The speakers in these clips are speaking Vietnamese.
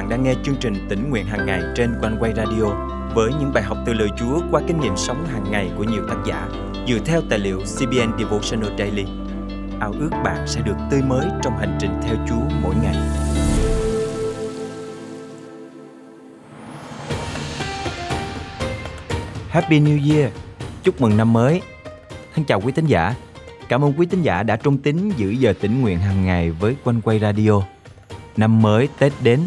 bạn đang nghe chương trình Tĩnh Nguyện Hằng Ngày trên One Way Radio với những bài học từ lời Chúa qua kinh nghiệm sống hàng ngày của nhiều tác giả dựa theo tài liệu CBN Devotional Daily. Ao ước bạn sẽ được tươi mới trong hành trình theo Chúa mỗi ngày. Happy New Year! Chúc mừng năm mới! Thân chào quý thính giả! Cảm ơn quý thính giả đã trung tín giữ giờ Tĩnh Nguyện Hằng Ngày với One Way Radio. Năm mới Tết đến,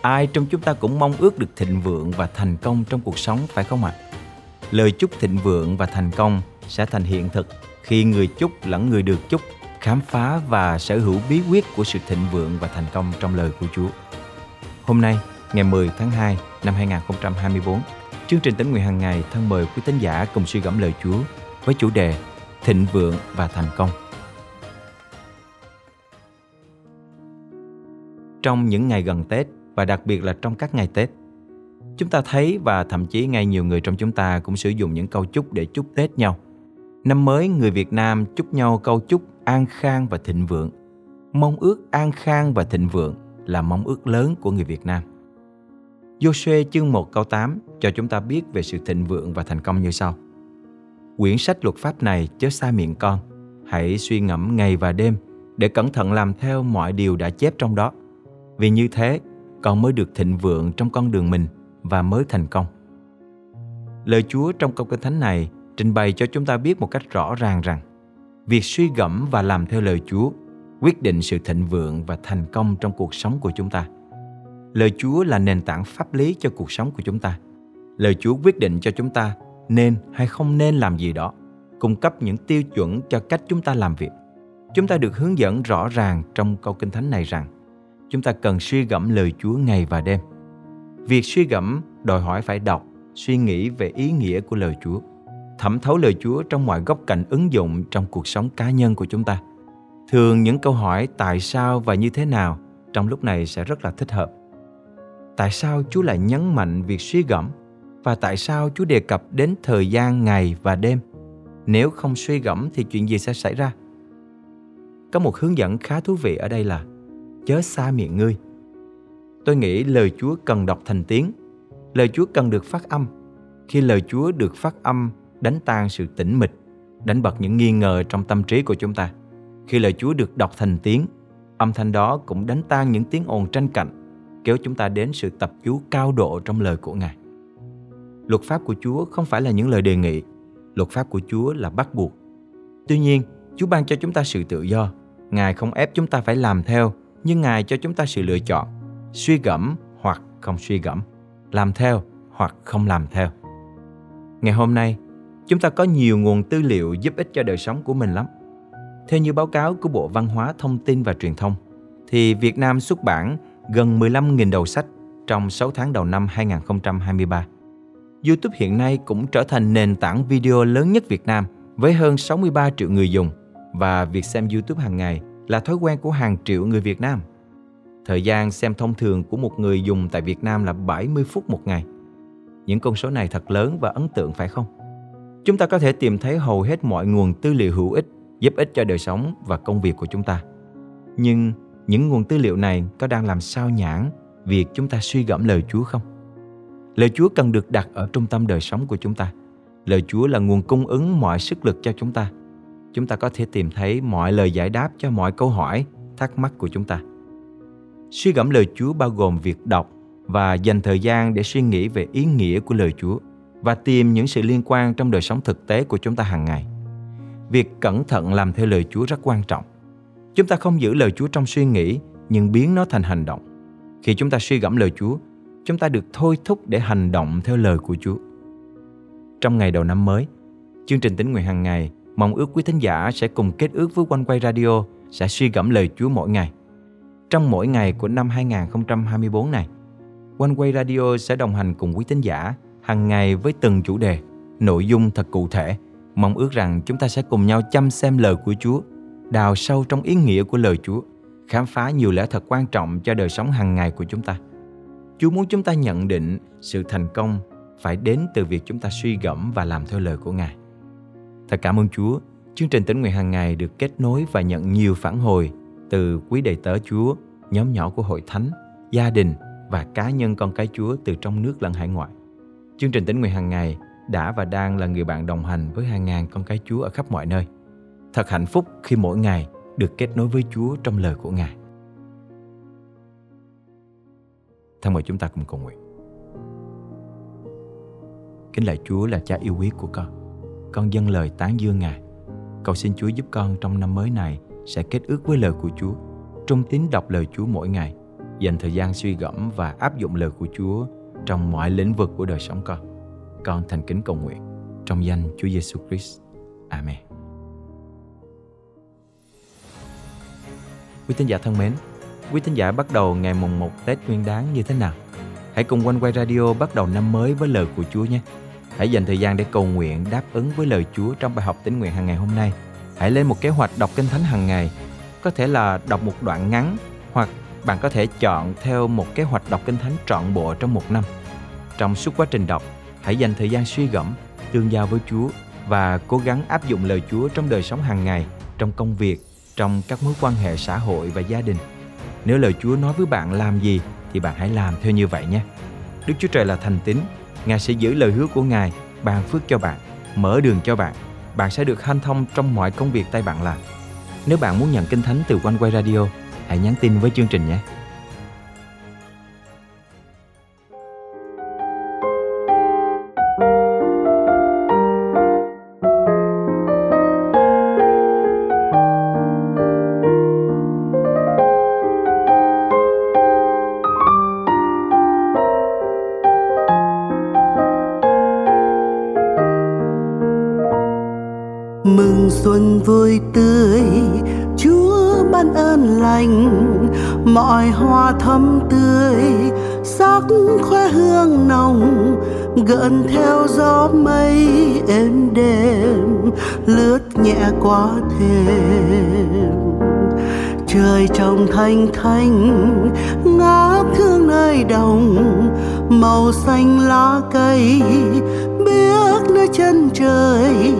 ai trong chúng ta cũng mong ước được thịnh vượng và thành công trong cuộc sống, phải không ạ? Lời chúc thịnh vượng và thành công sẽ thành hiện thực khi người chúc lẫn người được chúc khám phá và sở hữu bí quyết của sự thịnh vượng và thành công trong lời của Chúa. Hôm nay, ngày 10 tháng 2 năm 2024, chương trình Tĩnh Nguyện Hằng Ngày thân mời quý thính giả cùng suy gẫm lời Chúa với chủ đề Thịnh vượng và thành công. Trong những ngày gần Tết và đặc biệt là trong các ngày Tết, chúng ta thấy và thậm chí ngay nhiều người trong chúng ta cũng sử dụng những câu chúc để chúc Tết nhau. Năm mới, người Việt Nam chúc nhau câu chúc an khang và thịnh vượng. Mong ước an khang và thịnh vượng là mong ước lớn của người Việt Nam. Giô-suê chương 1 câu 8 cho chúng ta biết về sự thịnh vượng và thành công như sau. Quyển sách luật pháp này chớ xa miệng con, hãy suy ngẫm ngày và đêm để cẩn thận làm theo mọi điều đã chép trong đó. Vì như thế, con mới được thịnh vượng trong con đường mình và mới thành công. Lời Chúa trong câu Kinh Thánh này trình bày cho chúng ta biết một cách rõ ràng rằng việc suy gẫm và làm theo lời Chúa quyết định sự thịnh vượng và thành công trong cuộc sống của chúng ta. Lời Chúa là nền tảng pháp lý cho cuộc sống của chúng ta. Lời Chúa quyết định cho chúng ta nên hay không nên làm gì đó, cung cấp những tiêu chuẩn cho cách chúng ta làm việc. Chúng ta được hướng dẫn rõ ràng trong câu Kinh Thánh này rằng chúng ta cần suy gẫm lời Chúa ngày và đêm. Việc suy gẫm đòi hỏi phải đọc, suy nghĩ về ý nghĩa của lời Chúa, thẩm thấu lời Chúa trong mọi góc cạnh ứng dụng trong cuộc sống cá nhân của chúng ta. Thường những câu hỏi tại sao và như thế nào trong lúc này sẽ rất là thích hợp. Tại sao Chúa lại nhấn mạnh việc suy gẫm? Và tại sao Chúa đề cập đến thời gian ngày và đêm? Nếu không suy gẫm thì chuyện gì sẽ xảy ra? Có một hướng dẫn khá thú vị ở đây là chớ xa miệng ngươi. Tôi nghĩ lời Chúa cần đọc thành tiếng. Lời Chúa cần được phát âm. Khi lời Chúa được phát âm, đánh tan sự tĩnh mịch, đánh bật những nghi ngờ trong tâm trí của chúng ta. Khi lời Chúa được đọc thành tiếng, âm thanh đó cũng đánh tan những tiếng ồn tranh cạnh, kéo chúng ta đến sự tập chú cao độ trong lời của Ngài. Luật pháp của Chúa không phải là những lời đề nghị. Luật pháp của Chúa là bắt buộc. Tuy nhiên, Chúa ban cho chúng ta sự tự do. Ngài không ép chúng ta phải làm theo, nhưng Ngài cho chúng ta sự lựa chọn, suy gẫm hoặc không suy gẫm, làm theo hoặc không làm theo. Ngày hôm nay, chúng ta có nhiều nguồn tư liệu giúp ích cho đời sống của mình lắm. Theo như báo cáo của Bộ Văn hóa, Thông tin và Truyền thông, thì Việt Nam xuất bản gần 15.000 đầu sách trong 6 tháng đầu năm 2023. YouTube hiện nay cũng trở thành nền tảng video lớn nhất Việt Nam với hơn 63 triệu người dùng, và việc xem YouTube hàng ngày là thói quen của hàng triệu người Việt Nam. Thời gian xem thông thường của một người dùng tại Việt Nam là 70 phút một ngày. Những con số này thật lớn và ấn tượng, phải không? Chúng ta có thể tìm thấy hầu hết mọi nguồn tư liệu hữu ích, giúp ích cho đời sống và công việc của chúng ta. Nhưng những nguồn tư liệu này có đang làm sao nhãng việc chúng ta suy gẫm lời Chúa không? Lời Chúa cần được đặt ở trung tâm đời sống của chúng ta. Lời Chúa là nguồn cung ứng mọi sức lực cho chúng ta. Chúng ta có thể tìm thấy mọi lời giải đáp cho mọi câu hỏi, thắc mắc của chúng ta. Suy gẫm lời Chúa bao gồm việc đọc và dành thời gian để suy nghĩ về ý nghĩa của lời Chúa và tìm những sự liên quan trong đời sống thực tế của chúng ta hàng ngày. Việc cẩn thận làm theo lời Chúa rất quan trọng. Chúng ta không giữ lời Chúa trong suy nghĩ, nhưng biến nó thành hành động. Khi chúng ta suy gẫm lời Chúa, chúng ta được thôi thúc để hành động theo lời của Chúa. Trong ngày đầu năm mới, chương trình Tĩnh Nguyện Hằng Ngày mong ước quý thính giả sẽ cùng kết ước với One Way Radio sẽ suy gẫm lời Chúa mỗi ngày. Trong mỗi ngày của năm 2024 này, One Way Radio sẽ đồng hành cùng quý thính giả hàng ngày với từng chủ đề, nội dung thật cụ thể. Mong ước rằng chúng ta sẽ cùng nhau chăm xem lời của Chúa, đào sâu trong ý nghĩa của lời Chúa, khám phá nhiều lẽ thật quan trọng cho đời sống hàng ngày của chúng ta. Chúa muốn chúng ta nhận định sự thành công phải đến từ việc chúng ta suy gẫm và làm theo lời của Ngài. Thật cảm ơn Chúa, chương trình Tĩnh Nguyện Hằng Ngày được kết nối và nhận nhiều phản hồi từ quý đệ tớ Chúa, nhóm nhỏ của Hội Thánh, gia đình và cá nhân con cái Chúa từ trong nước lẫn hải ngoại. Chương trình Tĩnh Nguyện Hằng Ngày đã và đang là người bạn đồng hành với hàng ngàn con cái Chúa ở khắp mọi nơi. Thật hạnh phúc khi mỗi ngày được kết nối với Chúa trong lời của Ngài. Thân mời chúng ta cùng cầu nguyện. Kính lạy Chúa là Cha yêu quý của con dâng lời tán dương Ngài. Cầu xin Chúa giúp con trong năm mới này sẽ kết ước với lời của Chúa, trung tín đọc lời Chúa mỗi ngày, dành thời gian suy gẫm và áp dụng lời của Chúa trong mọi lĩnh vực của đời sống con. Con thành kính cầu nguyện trong danh Chúa Giêsu Christ. Amen. Quý thính giả thân mến, quý thính giả bắt đầu ngày mùng 1 Tết Nguyên Đán như thế nào? Hãy cùng One Way Radio bắt đầu năm mới với lời của Chúa nhé. Hãy dành thời gian để cầu nguyện đáp ứng với lời Chúa trong bài học Tĩnh Nguyện Hàng Ngày hôm nay. Hãy lên một kế hoạch đọc Kinh Thánh hàng ngày. Có thể là đọc một đoạn ngắn, hoặc bạn có thể chọn theo một kế hoạch đọc Kinh Thánh trọn bộ trong một năm. Trong suốt quá trình đọc, hãy dành thời gian suy gẫm, tương giao với Chúa và cố gắng áp dụng lời Chúa trong đời sống hàng ngày, trong công việc, trong các mối quan hệ xã hội và gia đình. Nếu lời Chúa nói với bạn làm gì thì bạn hãy làm theo như vậy nhé. Đức Chúa Trời là thành tín, Ngài sẽ giữ lời hứa của Ngài, ban phước cho bạn, mở đường cho bạn. Bạn sẽ được hanh thông trong mọi công việc tay bạn làm. Nếu bạn muốn nhận Kinh Thánh từ One Way Radio, hãy nhắn tin với chương trình nhé. Mừng xuân vui tươi, Chúa ban ơn lành, mọi hoa thắm tươi, sắc khoe hương nồng, gợn theo gió mây êm đềm, lướt nhẹ qua thềm. Trời trong thanh thanh, ngát thương nơi đồng, màu xanh lá cây, biếc nơi chân trời,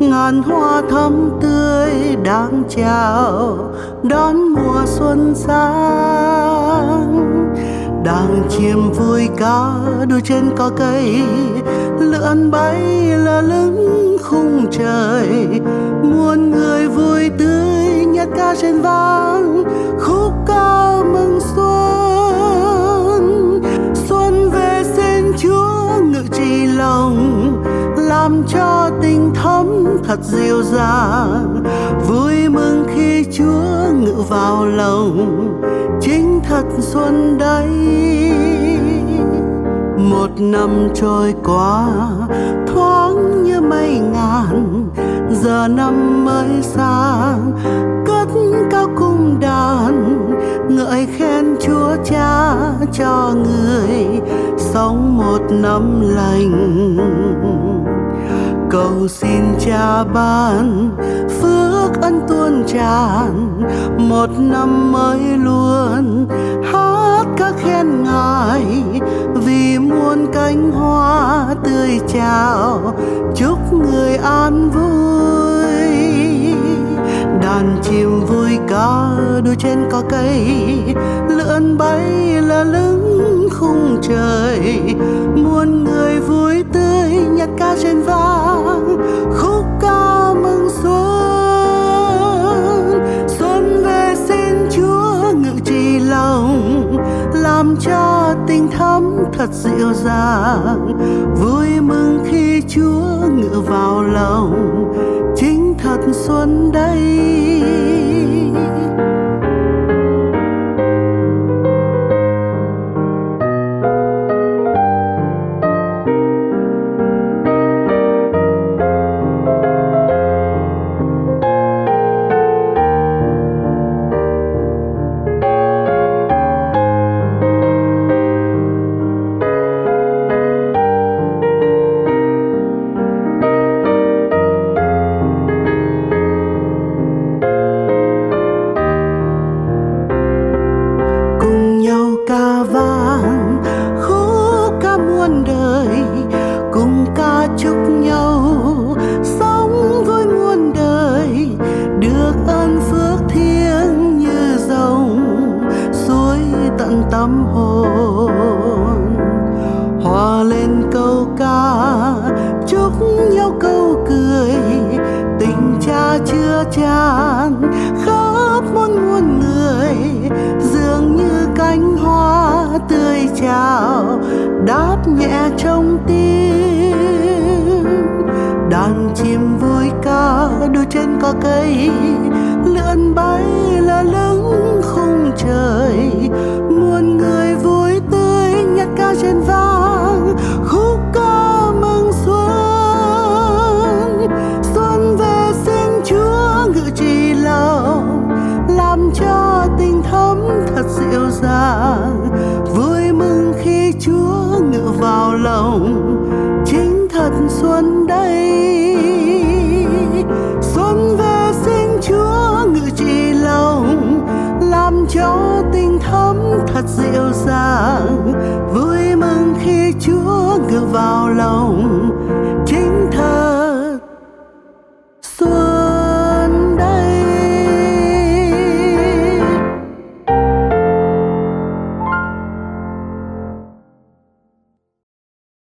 ngàn hoa thắm tươi đang chào đón mùa xuân sang. Đang chiêm vui cá đôi trên có cây, lượn bay là lững khung trời, muôn người vui tươi nhát ca trên vang khúc ca mừng xuân. Xuân về xin Chúa ngự trị lòng, làm cho tình thắm thật dịu dàng, vui mừng khi Chúa ngự vào lòng, chính thật xuân đây. Một năm trôi qua thoáng như mây ngàn, giờ năm mới sang cất cao cung đàn, ngợi khen Chúa Cha cho người sống một năm lành. Cầu xin Cha ban phước ân tuôn tràn, một năm mới luôn hát ca khen Ngài, vì muôn cánh hoa tươi chào chúc người an vui. Đàn chim vui ca đua trên có cây, lượn bay là lững khung trời, muôn người vui tươi nhạc ca trên vang khúc ca mừng xuân. Xuân về xin Chúa ngự trị lòng, làm cho tình thắm thật dịu dàng, vui mừng khi Chúa ngự vào lòng, chính thật xuân đây. Tâm hồn trao đáp nhẹ trong tim. Đàn chim vui ca đôi trên cỏ cây, lượn bay là lững khung trời. Muôn người vui tươi nhặt ca trên vang, khúc ca mừng xuân. Xuân về xin Chúa ngự trị lòng, làm cho tình thấm thật dịu dàng. Vui mừng khi Chúa ngự vào lòng, chính thật xuân đây. Xuân về xin Chúa ngự trị lòng, làm cho tình thấm thật dịu dàng. Vui mừng khi Chúa ngự vào lòng,